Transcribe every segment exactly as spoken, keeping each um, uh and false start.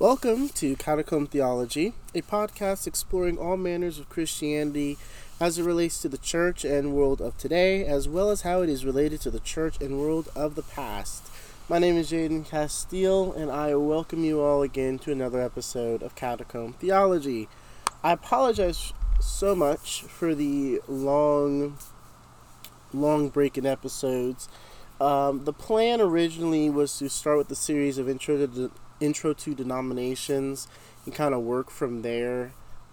Welcome to Catacomb Theology, a podcast exploring all manners of Christianity as it relates to the church and world of today, as well as how it is related to the church and world of the past. My name is Jaden Castile, and I welcome you all again to another episode of Catacomb Theology. I apologize so much for the long, long break in episodes. Um, the plan originally was to start with the series of intro to de- intro to denominations and kind of work from there.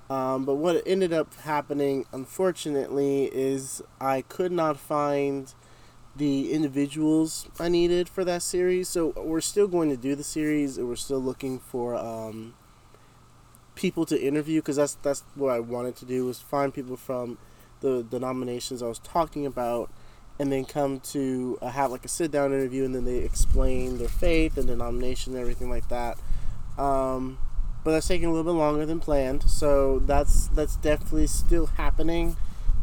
Um, but what ended up happening, unfortunately, is I could not find the individuals I needed for that series. So we're still going to do the series, and we're still looking for um, people to interview, because that's that's what I wanted to do, was find people from the denominations I was talking about, and then come to uh, have like a sit-down interview, and then they explain their faith and denomination and everything like that. Um, but that's taking a little bit longer than planned, so that's that's definitely still happening.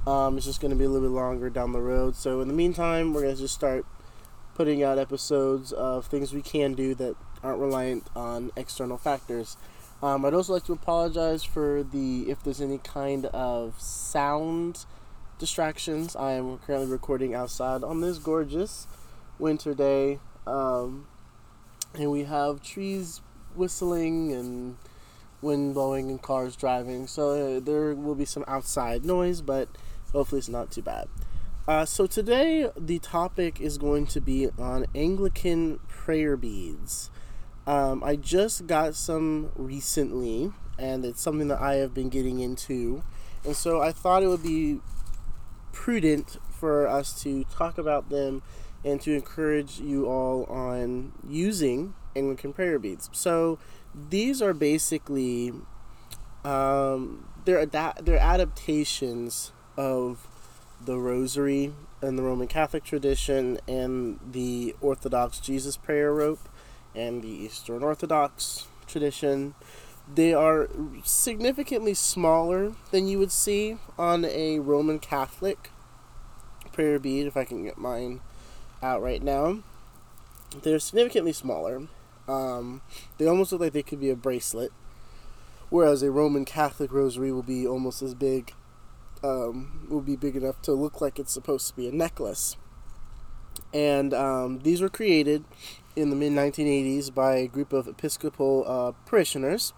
Um, it's just going to be a little bit longer down the road. So in the meantime, we're going to just start putting out episodes of things we can do that aren't reliant on external factors. Um, I'd also like to apologize for the if there's any kind of sound distractions. I am currently recording outside on this gorgeous winter day, um, and we have trees whistling and wind blowing and cars driving, so uh, there will be some outside noise, but hopefully it's not too bad. Uh, so today the topic is going to be on Anglican prayer beads. Um, I just got some recently, and it's something that I have been getting into, and so I thought it would be prudent for us to talk about them and to encourage you all on using Anglican prayer beads. So these are basically um, they're ad- they're adaptations of the Rosary and the Roman Catholic tradition and the Orthodox Jesus prayer rope and the Eastern Orthodox tradition. They are significantly smaller than you would see on a Roman Catholic prayer bead, if I can get mine out right now. They're significantly smaller. Um, they almost look like they could be a bracelet, whereas a Roman Catholic rosary will be almost as big, um, will be big enough to look like it's supposed to be a necklace. And um, these were created in the mid nineteen eighties by a group of Episcopal uh, parishioners.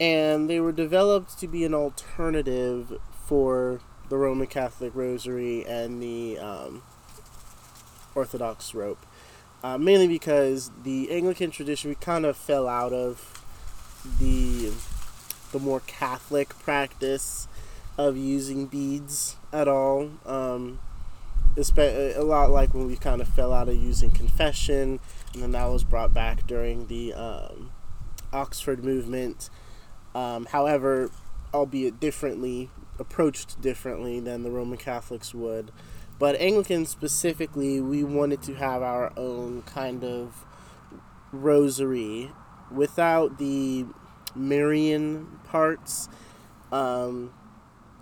And they were developed to be an alternative for the Roman Catholic rosary and the um, Orthodox rope. Uh, mainly because the Anglican tradition, we kind of fell out of the the more Catholic practice of using beads at all. Um, a lot like when we kind of fell out of using confession, and then that was brought back during the um, Oxford Movement. Um, however, albeit differently, approached differently than the Roman Catholics would. But Anglicans specifically, we wanted to have our own kind of rosary without the Marian parts, um,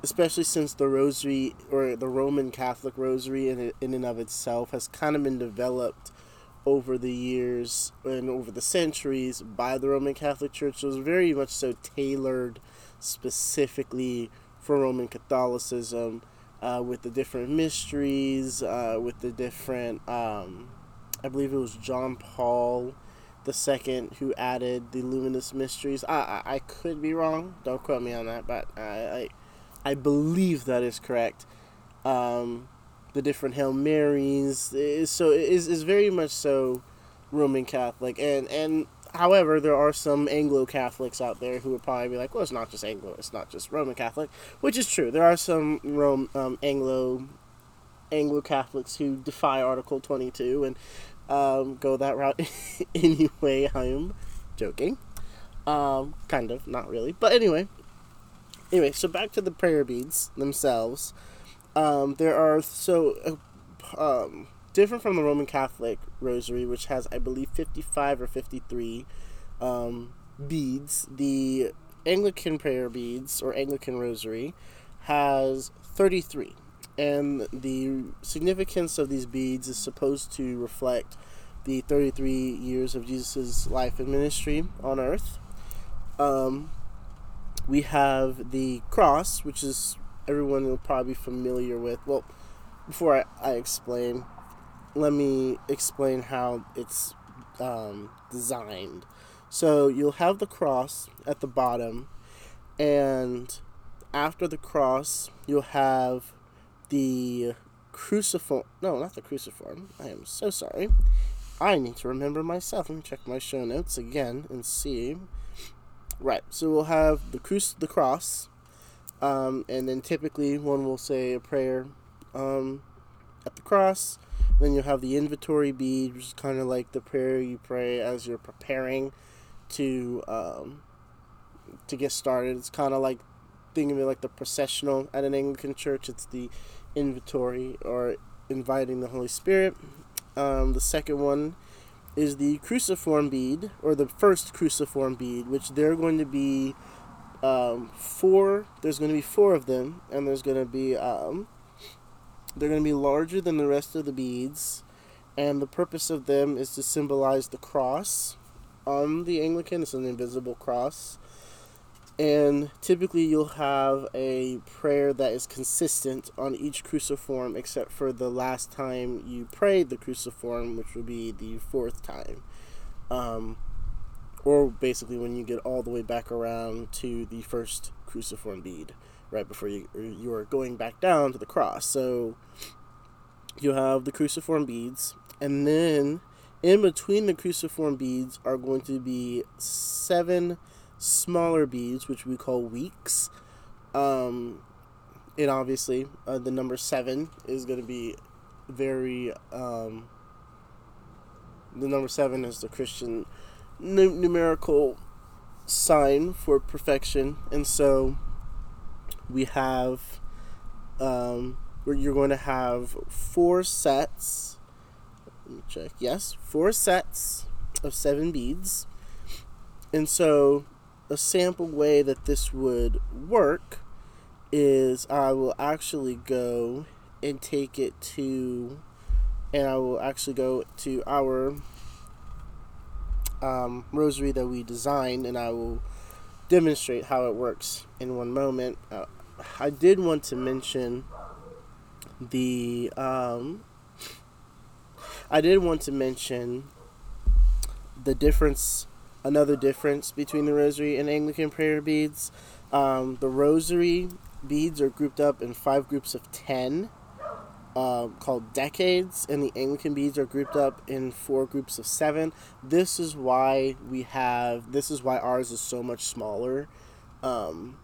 especially since the rosary, or the Roman Catholic rosary in, in and of itself, has kind of been developed over the years and over the centuries by the Roman Catholic Church. So it was very much so tailored specifically for Roman Catholicism, uh, with the different mysteries, uh, with the different, um, I believe it was John Paul the Second who added the luminous mysteries. I, I, I could be wrong, don't quote me on that, but I I, I believe that is correct. Um, the different Hail Marys, is, so it is, is very much so Roman Catholic, and, and however, there are some Anglo-Catholics out there who would probably be like, well, it's not just Anglo, it's not just Roman Catholic, which is true. There are some Rome, um, Anglo, Anglo-Catholics who defy Article twenty-two and um, go that route anyway. I'm joking, um, kind of, not really, but anyway, anyway, so back to the prayer beads themselves. Um, there are, so, uh, um, different from the Roman Catholic rosary, which has, I believe, fifty-five or fifty-three um, beads. The Anglican prayer beads, or Anglican rosary, has thirty-three. And the significance of these beads is supposed to reflect the thirty-three years of Jesus' life and ministry on earth. Um, we have the cross, which is everyone will probably be familiar with. Well, before I, I explain, let me explain how it's um, designed. So you'll have the cross at the bottom, and after the cross, you'll have the cruciform. No, not the cruciform. I am so sorry. I need to remember myself. Let me check my show notes again and see. Right, so we'll have the cruc- the cross, um, and then typically one will say a prayer um, at the cross. Then you'll have the inventory bead, which is kind of like the prayer you pray as you're preparing to um, to get started. It's kind of like, think of it like the processional at an Anglican church. It's the inventory, or inviting the Holy Spirit. Um, the second one is the cruciform bead, or the first cruciform bead, which they're going to be um, four. There's going to be four of them, and there's going to be um, they're going to be larger than the rest of the beads, and the purpose of them is to symbolize the cross on the Anglican. It's an invisible cross, and typically you'll have a prayer that is consistent on each cruciform, except for the last time you prayed the cruciform, which will be the fourth time, um, or basically when you get all the way back around to the first cruciform bead, right before you you are going back down to the cross. So you have the cruciform beads, and then in between the cruciform beads are going to be seven smaller beads, which we call weeks. Um, and obviously, uh, the number seven is going to be very, um, the number seven is the Christian n- numerical sign for perfection, and so we have, um, where you're going to have four sets, let me check, yes, four sets of seven beads, and so a sample way that this would work is I will actually go and take it to, and I will actually go to our um, rosary that we designed, and I will demonstrate how it works in one moment. Uh, I did want to mention the, um, I did want to mention the difference Another difference between the rosary and Anglican prayer beads. Um, the rosary beads are grouped up in five groups of ten, uh, called decades, and the Anglican beads are grouped up in four groups of seven. This is why we have, this is why ours is so much smaller, um,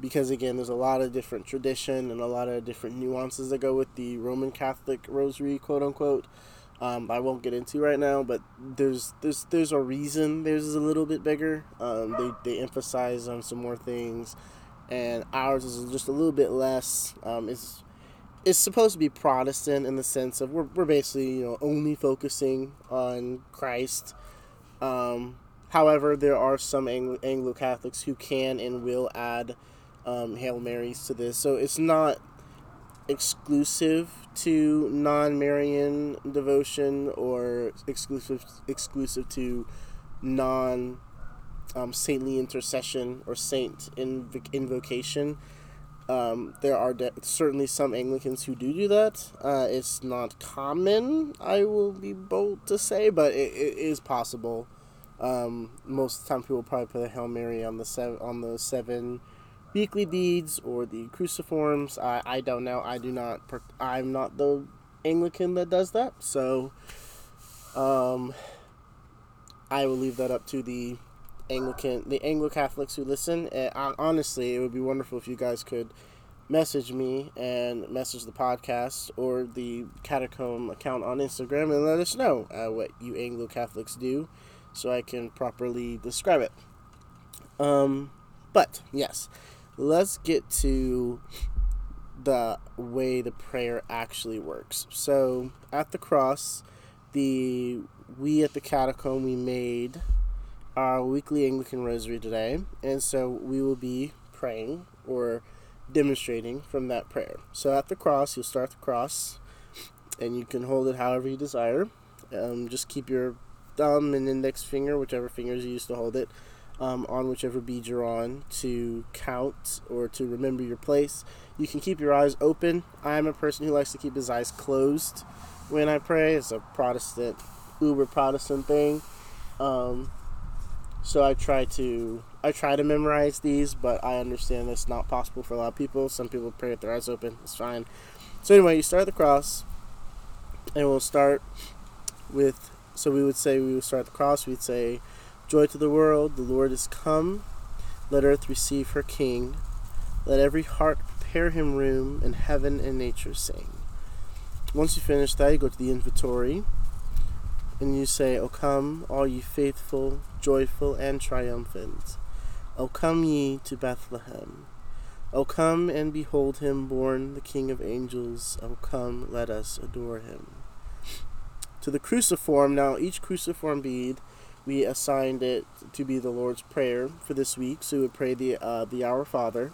because again, there's a lot of different tradition and a lot of different nuances that go with the Roman Catholic rosary, quote unquote. Um, I won't get into right now, but there's there's there's a reason theirs is a little bit bigger. Um, they they emphasize on some more things, and ours is just a little bit less. Um, it's it's supposed to be Protestant in the sense of we're we're basically you know only focusing on Christ. Um, however, there are some Anglo- Anglo-Catholics who can and will add um, Hail Marys to this, so it's not exclusive to non-Marian devotion or exclusive exclusive to non um, saintly intercession or saint inv- invocation. Um, there are de- certainly some Anglicans who do do that. Uh, it's not common, I will be bold to say, but it, it is possible. Um, most of the time, people probably put a Hail Mary on the seven on the seven. weekly beads or the cruciforms. I, I don't know. I do not, per- I'm not the Anglican that does that. So, um, I will leave that up to the Anglican, the Anglo-Catholics who listen. And I, honestly, it would be wonderful if you guys could message me and message the podcast or the Catacomb account on Instagram and let us know uh, what you Anglo-Catholics do so I can properly describe it. Um, but yes, let's get to the way the prayer actually works. So at the cross, the we at the catacomb, we made our weekly Anglican rosary today. And so we will be praying or demonstrating from that prayer. So at the cross, you'll start the cross and you can hold it however you desire. Um, just keep your thumb and index finger, whichever fingers you use to hold it, um, on whichever bead you're on to count or to remember your place. You can keep your eyes open. I'm a person who likes to keep his eyes closed when I pray. It's a Protestant, uber Protestant thing. Um, so I try to I try to memorize these, but I understand that's not possible for a lot of people. Some people pray with their eyes open. It's fine. So anyway, you start at the cross, and we'll start with, so we would say, we would start at the cross, we'd say, "Joy to the world, the Lord is come, let earth receive her King, let every heart prepare him room, and heaven and nature sing." Once you finish that, you go to the inventory, and you say, "O come, all ye faithful, joyful, and triumphant. O come ye to Bethlehem. O come and behold him, born the King of angels. O come, let us adore him." To the cruciform, now each cruciform bead, we assigned it to be the Lord's Prayer for this week. So we would pray the uh, the Our Father,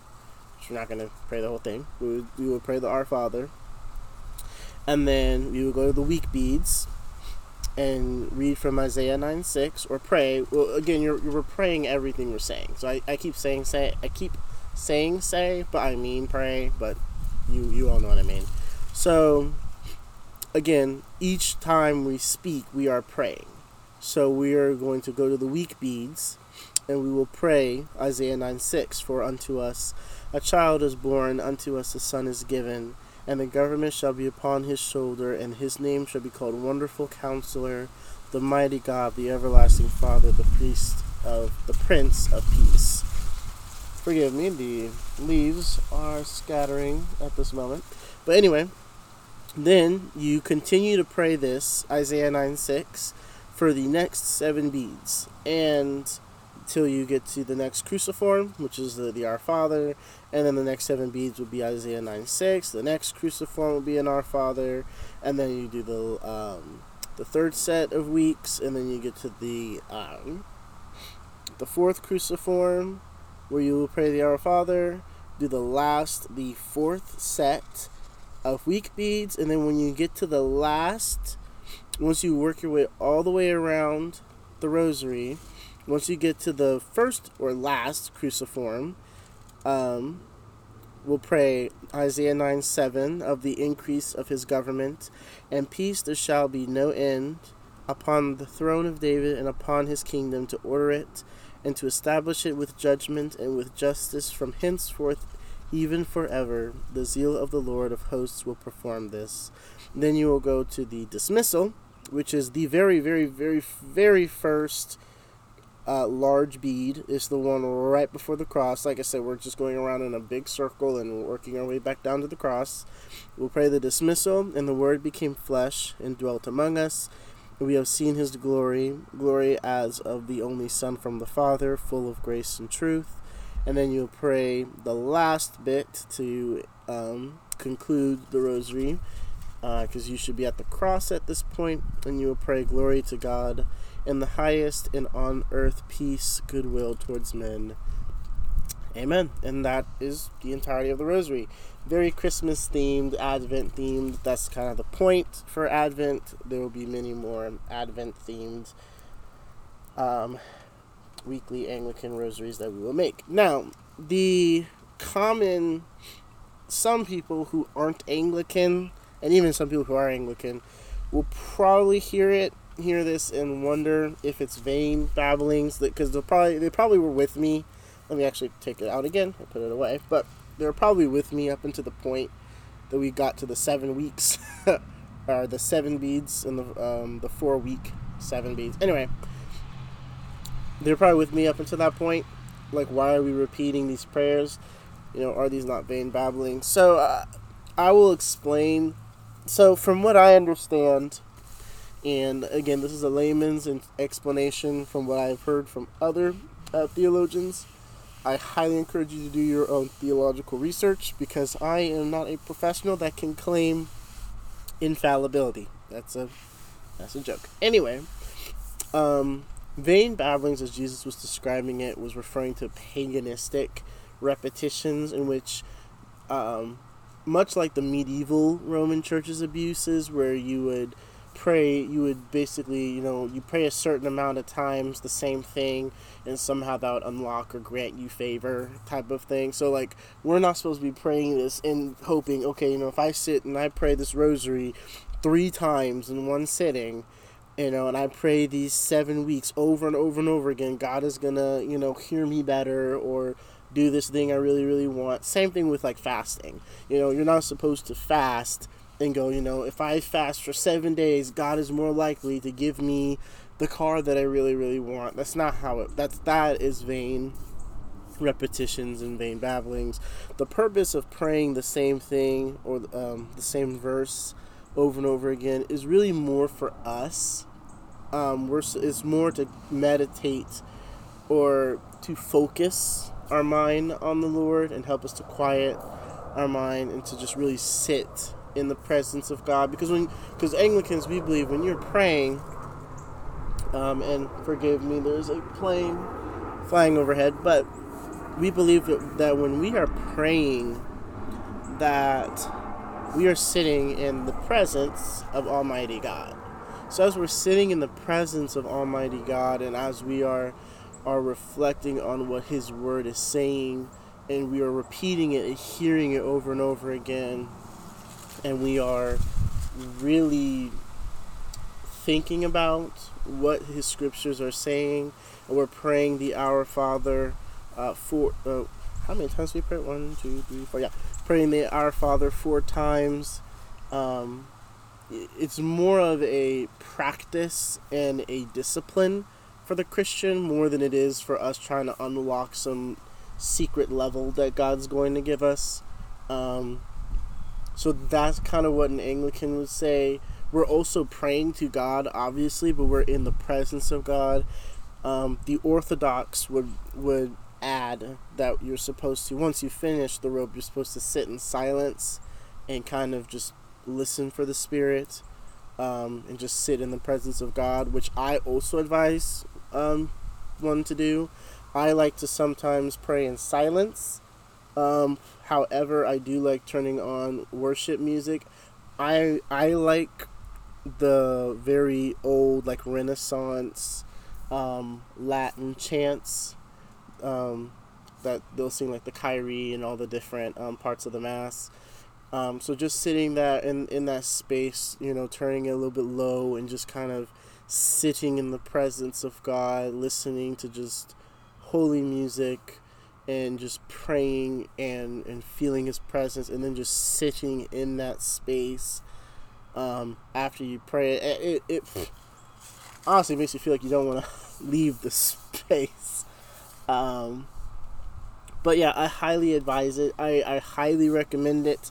which we're not going to pray the whole thing. We would, we would pray the Our Father. And then we would go to the week beads and read from Isaiah nine six, or pray. Well, again, you're you're praying everything you're saying. So I, I keep saying say I keep saying say, but I mean pray. But you you all know what I mean. So again, each time we speak, we are praying. So we are going to go to the week beads, and we will pray Isaiah nine six, "For unto us a child is born, unto us a son is given. And the government shall be upon his shoulder, and his name shall be called Wonderful Counselor, the Mighty God, the Everlasting Father, the Priest of the Prince of Peace." Forgive me, the leaves are scattering at this moment. But anyway, then you continue to pray this, Isaiah nine six, for the next seven beads, and till you get to the next cruciform, which is the, the Our Father, and then the next seven beads would be Isaiah nine six. The next cruciform would be an Our Father, and then you do the um, the third set of weeks, and then you get to the um, the fourth cruciform, where you will pray the Our Father, do the last, the fourth set of week beads, and then when you get to the last, once you work your way all the way around the rosary, once you get to the first or last cruciform, um, we'll pray Isaiah nine seven, "Of the increase of his government and peace there shall be no end, upon the throne of David and upon his kingdom, to order it and to establish it with judgment and with justice from henceforth even forever. The zeal of the Lord of hosts will perform this." Then you will go to the dismissal, which is the very, very, very, very first Uh, large bead. Is the one right before the cross. Like I said, we're just going around in a big circle and working our way back down to the cross. We'll pray the dismissal, "And the Word became flesh and dwelt among us. We have seen his glory, glory as of the only Son from the Father, full of grace and truth." And then you'll pray the last bit to um, conclude the rosary, because uh, you should be at the cross at this point, and you will pray, "Glory to God in the highest, and on earth peace, goodwill towards men. Amen." And that is the entirety of the rosary. Very Christmas themed, Advent themed. That's kind of the point for Advent. There will be many more Advent themed um, weekly Anglican rosaries that we will make. Now, the common, some people who aren't Anglican, and even some people who are Anglican, will probably hear it hear this and wonder if it's vain babblings, because they'll probably they probably were with me. Let me actually take it out again and put it away. But they're probably with me up until the point that we got to the seven weeks, or the seven beads, and the um, the four week seven beads. Anyway, they're probably with me up until that point. Like, why are we repeating these prayers? You know, are these not vain babblings? So uh, I will explain. So from what I understand, and again, this is a layman's explanation from what I've heard from other uh, theologians. I highly encourage you to do your own theological research, because I am not a professional that can claim infallibility. That's a that's a joke. Anyway, um, vain babblings, as Jesus was describing it, was referring to paganistic repetitions in which, um, much like the medieval Roman church's abuses, where you would pray, you would basically, you know, you pray a certain amount of times the same thing, and somehow that would unlock or grant you favor type of thing. So, like, we're not supposed to be praying this and hoping, okay, you know, if I sit and I pray this rosary three times in one sitting, you know, and I pray these seven weeks over and over and over again, God is gonna, you know, hear me better or do this thing I really, really want. Same thing with, like, fasting. You know, you're not supposed to fast and go, you know, if I fast for seven days, God is more likely to give me the car that I really, really want. That's not how it, that's, that is vain repetitions and vain babblings. The purpose of praying the same thing or um, the same verse over and over again is really more for us. Um, we're, it's more to meditate or to focus our mind on the Lord and help us to quiet our mind and to just really sit in the presence of God. Because when, because Anglicans, we believe when you're praying, um, and forgive me, there's a plane flying overhead, but we believe that, that when we are praying, that we are sitting in the presence of Almighty God. So as we're sitting in the presence of Almighty God, and as we are are reflecting on what His Word is saying, and we are repeating it and hearing it over and over again, and we are really thinking about what His Scriptures are saying, and we're praying the Our Father uh, four, uh, how many times do we pray? One, two, three, four, yeah. Praying the Our Father four times. Um, it's more of a practice and a discipline for the Christian more than it is for us trying to unlock some secret level that God's going to give us. Um, so that's kind of what an Anglican would say. We're also praying to God, obviously, but we're in the presence of God. Um, the Orthodox would would add that you're supposed to, once you finish the rope, you're supposed to sit in silence and kind of just listen for the Spirit, um, and just sit in the presence of God, which I also advise Um, one to do. I like to sometimes pray in silence. Um, however, I do like turning on worship music. I I like the very old, like, Renaissance um, Latin chants um, that they'll sing, like the Kyrie and all the different um, parts of the Mass. Um, so just sitting that in in that space, you know, turning it a little bit low and just kind of sitting in the presence of God, listening to just holy music and just praying and, and feeling His presence, and then just sitting in that space um, after you pray. It, it, it honestly makes you feel like you don't want to leave the space. Um, but yeah, I highly advise it. I, I highly recommend it.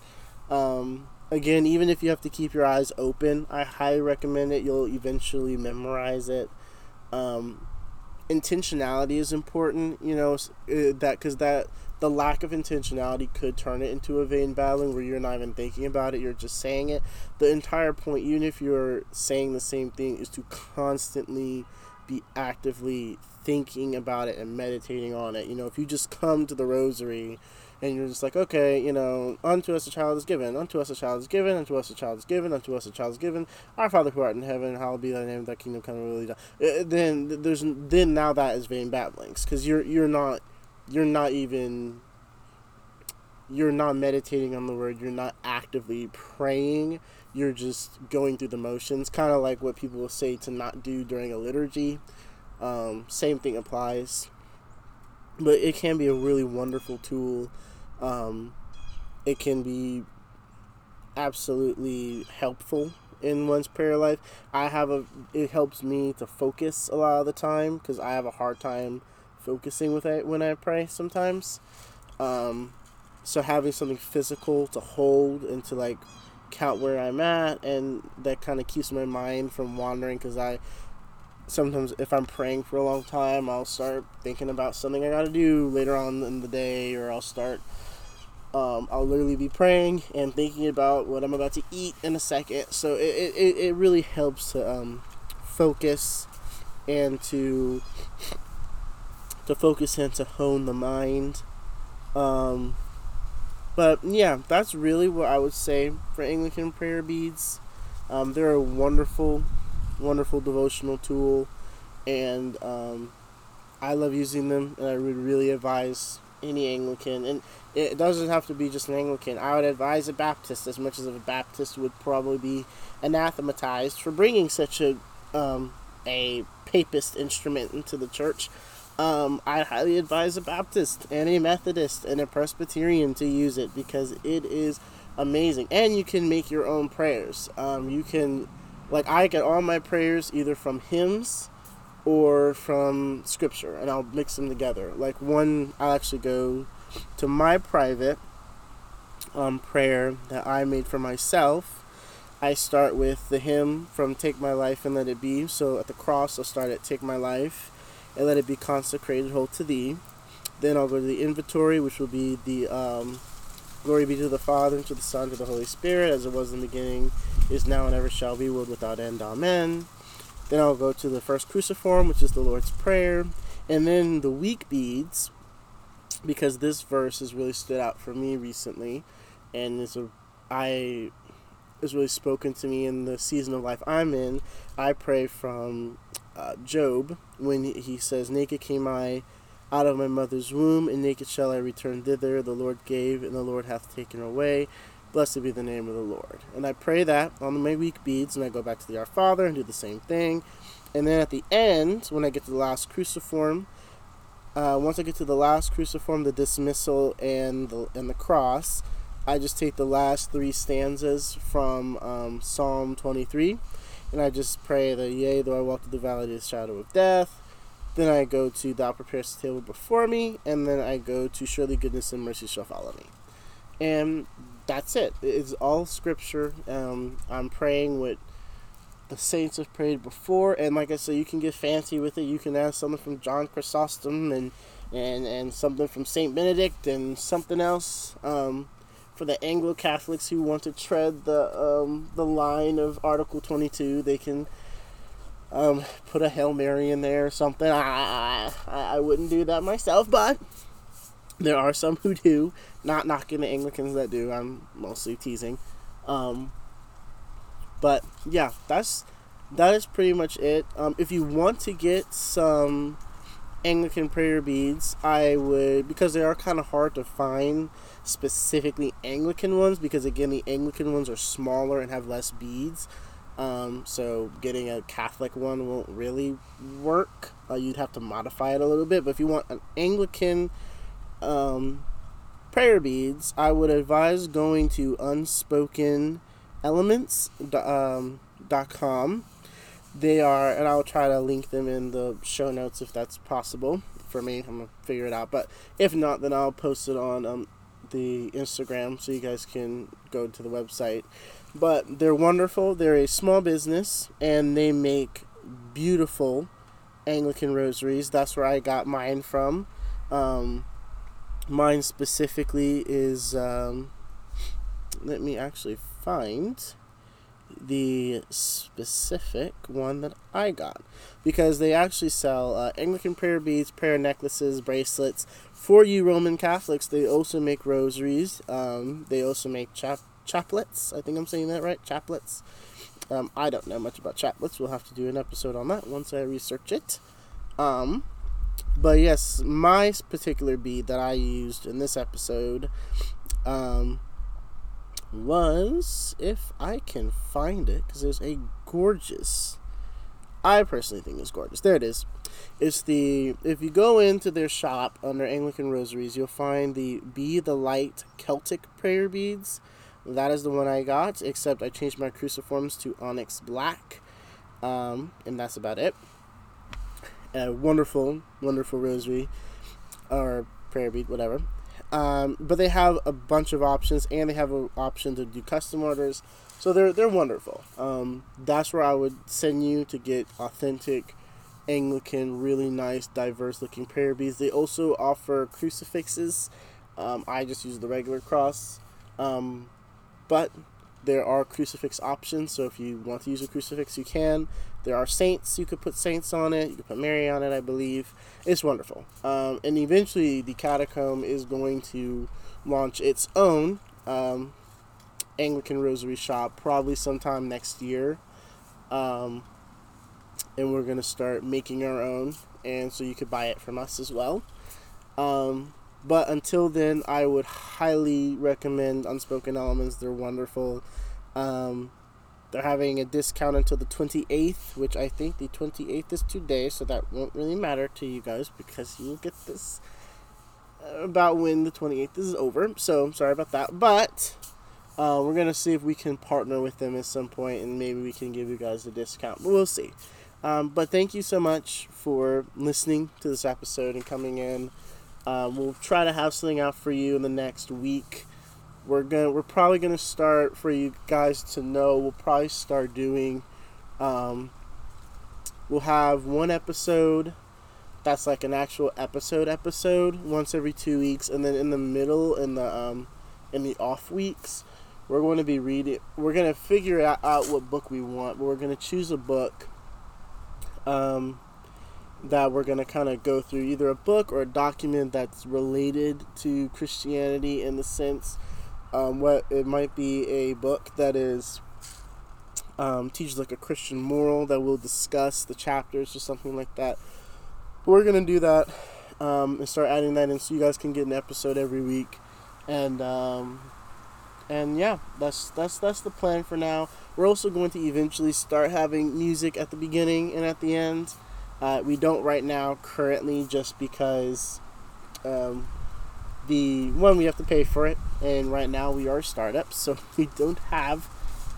Um, Again, even if you have to keep your eyes open, I highly recommend it. You'll eventually memorize it. Um, intentionality is important, you know, that because that the lack of intentionality could turn it into a vain babbling where you're not even thinking about it. You're just saying it. The entire point, even if you're saying the same thing, is to constantly be actively thinking about it and meditating on it. You know, if you just come to the rosary and you're just like, okay, you know, unto us a child is given, unto us a child is given, unto us a child is given, unto us a child is given, our Father who art in heaven, hallowed be thy name, thy kingdom come, really done. Then there's then now that is vain babblings, because you're you're not you're not even you're not meditating on the word, you're not actively praying, you're just going through the motions, kind of like what people will say to not do during a liturgy. Um, same thing applies. But it can be a really wonderful tool. Um, it can be absolutely helpful in one's prayer life. I have a, it helps me to focus a lot of the time, because I have a hard time focusing with it when I pray sometimes. Um, so having something physical to hold and to, like, count where I'm at, and that kind of keeps my mind from wandering, because I sometimes if I'm praying for a long time, I'll start thinking about something I gotta do later on in the day, or I'll start, um, I'll literally be praying and thinking about what I'm about to eat in a second. So it, it, it really helps to um, focus and to to focus and to hone the mind. Um, but yeah, that's really what I would say for Anglican prayer beads. Um, they're a wonderful, wonderful devotional tool, and um, I love using them, and I would really advise any Anglican, and it doesn't have to be just an Anglican. I would advise a Baptist as much as a Baptist would probably be anathematized for bringing such a um, a papist instrument into the church. Um, I highly advise a Baptist and a Methodist and a Presbyterian to use it, because it is amazing. And you can make your own prayers. Um, you can, like, I get all my prayers either from hymns or from scripture, and I'll mix them together. Like, one, I'll actually go to my private um, prayer that I made for myself. I start with the hymn from Take My Life and Let It Be. So at the cross, I'll start at Take My Life and Let It Be Consecrated Whole to Thee. Then I'll go to the inventory, which will be the um, Glory be to the Father, and to the Son, and to the Holy Spirit, as it was in the beginning, is now, and ever shall be, world without end. Amen. Then I'll go to the first cruciform, which is the Lord's Prayer, and then the weak beads, because this verse has really stood out for me recently, and is a, I is really spoken to me in the season of life I'm in. I pray from Uh, Job, when he says, "Naked came I out of my mother's womb, and naked shall I return thither. The Lord gave, and the Lord hath taken away. Blessed be the name of the Lord." And I pray that on my weak beads, and I go back to the Our Father and do the same thing. And then at the end, when I get to the last cruciform, uh, once I get to the last cruciform, the dismissal and the and the cross, I just take the last three stanzas from um, Psalm twenty-three. And I just pray that, "Yea, though I walk through the valley of the shadow of death." Then I go to "Thou preparest the table before me." And then I go to "Surely goodness and mercy shall follow me." And that's it. It's all scripture. Um, I'm praying what the saints have prayed before. And like I said, you can get fancy with it. You can add something from John Chrysostom and, and, and something from Saint Benedict and something else. Um... For the Anglo-Catholics who want to tread the um, the line of Article twenty-two, they can um, put a Hail Mary in there or something. I, I, I wouldn't do that myself, but there are some who do. Not knocking the Anglicans that do. I'm mostly teasing. Um, but, yeah, that's that is pretty much it. Um, if you want to get some Anglican prayer beads, I would, because they are kind of hard to find specifically Anglican ones, because again the Anglican ones are smaller and have less beads, um, so getting a Catholic one won't really work. Uh, you'd have to modify it a little bit. But if you want an Anglican um, prayer beads, I would advise going to unspoken elements dot com. They are, and I'll try to link them in the show notes if that's possible for me. I'm going to figure it out. But if not, then I'll post it on um, the Instagram so you guys can go to the website. But they're wonderful. They're a small business, and they make beautiful Anglican rosaries. That's where I got mine from. Um, mine specifically is, um, let me actually find the specific one that I got, because they actually sell uh, Anglican prayer beads, prayer necklaces, bracelets for you Roman Catholics. They also make rosaries. Um, they also make chap chaplets. I think I'm saying that right. Chaplets. Um, I don't know much about chaplets. We'll have to do an episode on that once I research it. Um, but yes, my particular bead that I used in this episode, um, was, if I can find it, because there's a gorgeous, I personally think it's gorgeous, there it is, it's the, if you go into their shop under Anglican Rosaries, you'll find the Be the Light Celtic Prayer Beads. That is the one I got, except I changed my cruciforms to onyx black, um, and that's about it. A wonderful, wonderful rosary, or prayer bead, whatever. Um, but they have a bunch of options, and they have an option to do custom orders, so they're they're wonderful. Um, that's where I would send you to get authentic Anglican, really nice, diverse-looking prayer beads. They also offer crucifixes. Um, I just use the regular cross, um, but there are crucifix options, so if you want to use a crucifix, you can. There are saints. You could put saints on it. You could put Mary on it, I believe. It's wonderful. Um, and eventually, the Catacomb is going to launch its own um, Anglican Rosary shop probably sometime next year. Um, and we're going to start making our own, and so you could buy it from us as well. Um, but until then, I would highly recommend Unspoken Elements. They're wonderful. Um, they're having a discount until the twenty-eighth, which I think the twenty-eighth is today, so that won't really matter to you guys because you'll get this about when the twenty-eighth is over. So, sorry about that. But uh, we're going to see if we can partner with them at some point, and maybe we can give you guys a discount. But we'll see. Um, but thank you so much for listening to this episode and coming in. Um, we'll try to have something out for you in the next week. We're gonna, we're probably gonna start for you guys to know. We'll probably start doing. Um, we'll have one episode that's like an actual episode episode once every two weeks, and then in the middle, in the um, in the off weeks, we're going to be reading. We're gonna figure out, out what book we want. But we're gonna choose a book. Um. That we're going to kind of go through, either a book or a document that's related to Christianity in the sense, um, what it might be a book that is, um, teaches like a Christian moral that we'll discuss the chapters or something like that. But we're going to do that, um, and start adding that in so you guys can get an episode every week. And, um, and yeah, that's, that's, that's the plan for now. We're also going to eventually start having music at the beginning and at the end. Uh, we don't right now currently, just because um, the one, we have to pay for it, and right now we are startups, so we don't have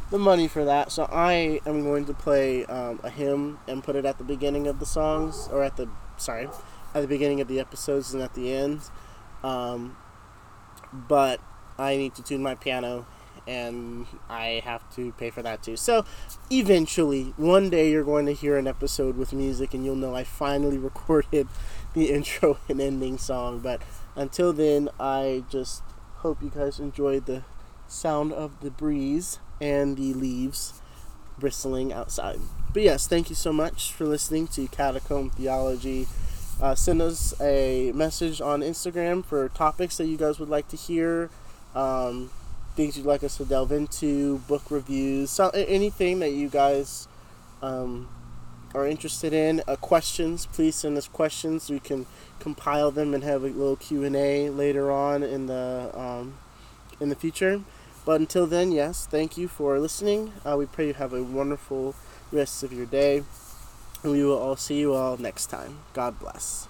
the money for that. So I am going to play um, a hymn and put it at the beginning of the songs, or at the sorry, at the beginning of the episodes and at the end. Um, but I need to tune my piano. And I have to pay for that too. So eventually, one day you're going to hear an episode with music, and you'll know I finally recorded the intro and ending song. But until then, I just hope you guys enjoyed the sound of the breeze and the leaves bristling outside. But yes, thank you so much for listening to Catacomb Theology. Uh, send us a message on Instagram for topics that you guys would like to hear. Um... Things you'd like us to delve into, book reviews, so anything that you guys um, are interested in. Uh, questions, please send us questions so we can compile them and have a little Q and A later on in the um, in the future. But until then, yes, thank you for listening. Uh, we pray you have a wonderful rest of your day, and we will all see you all next time. God bless.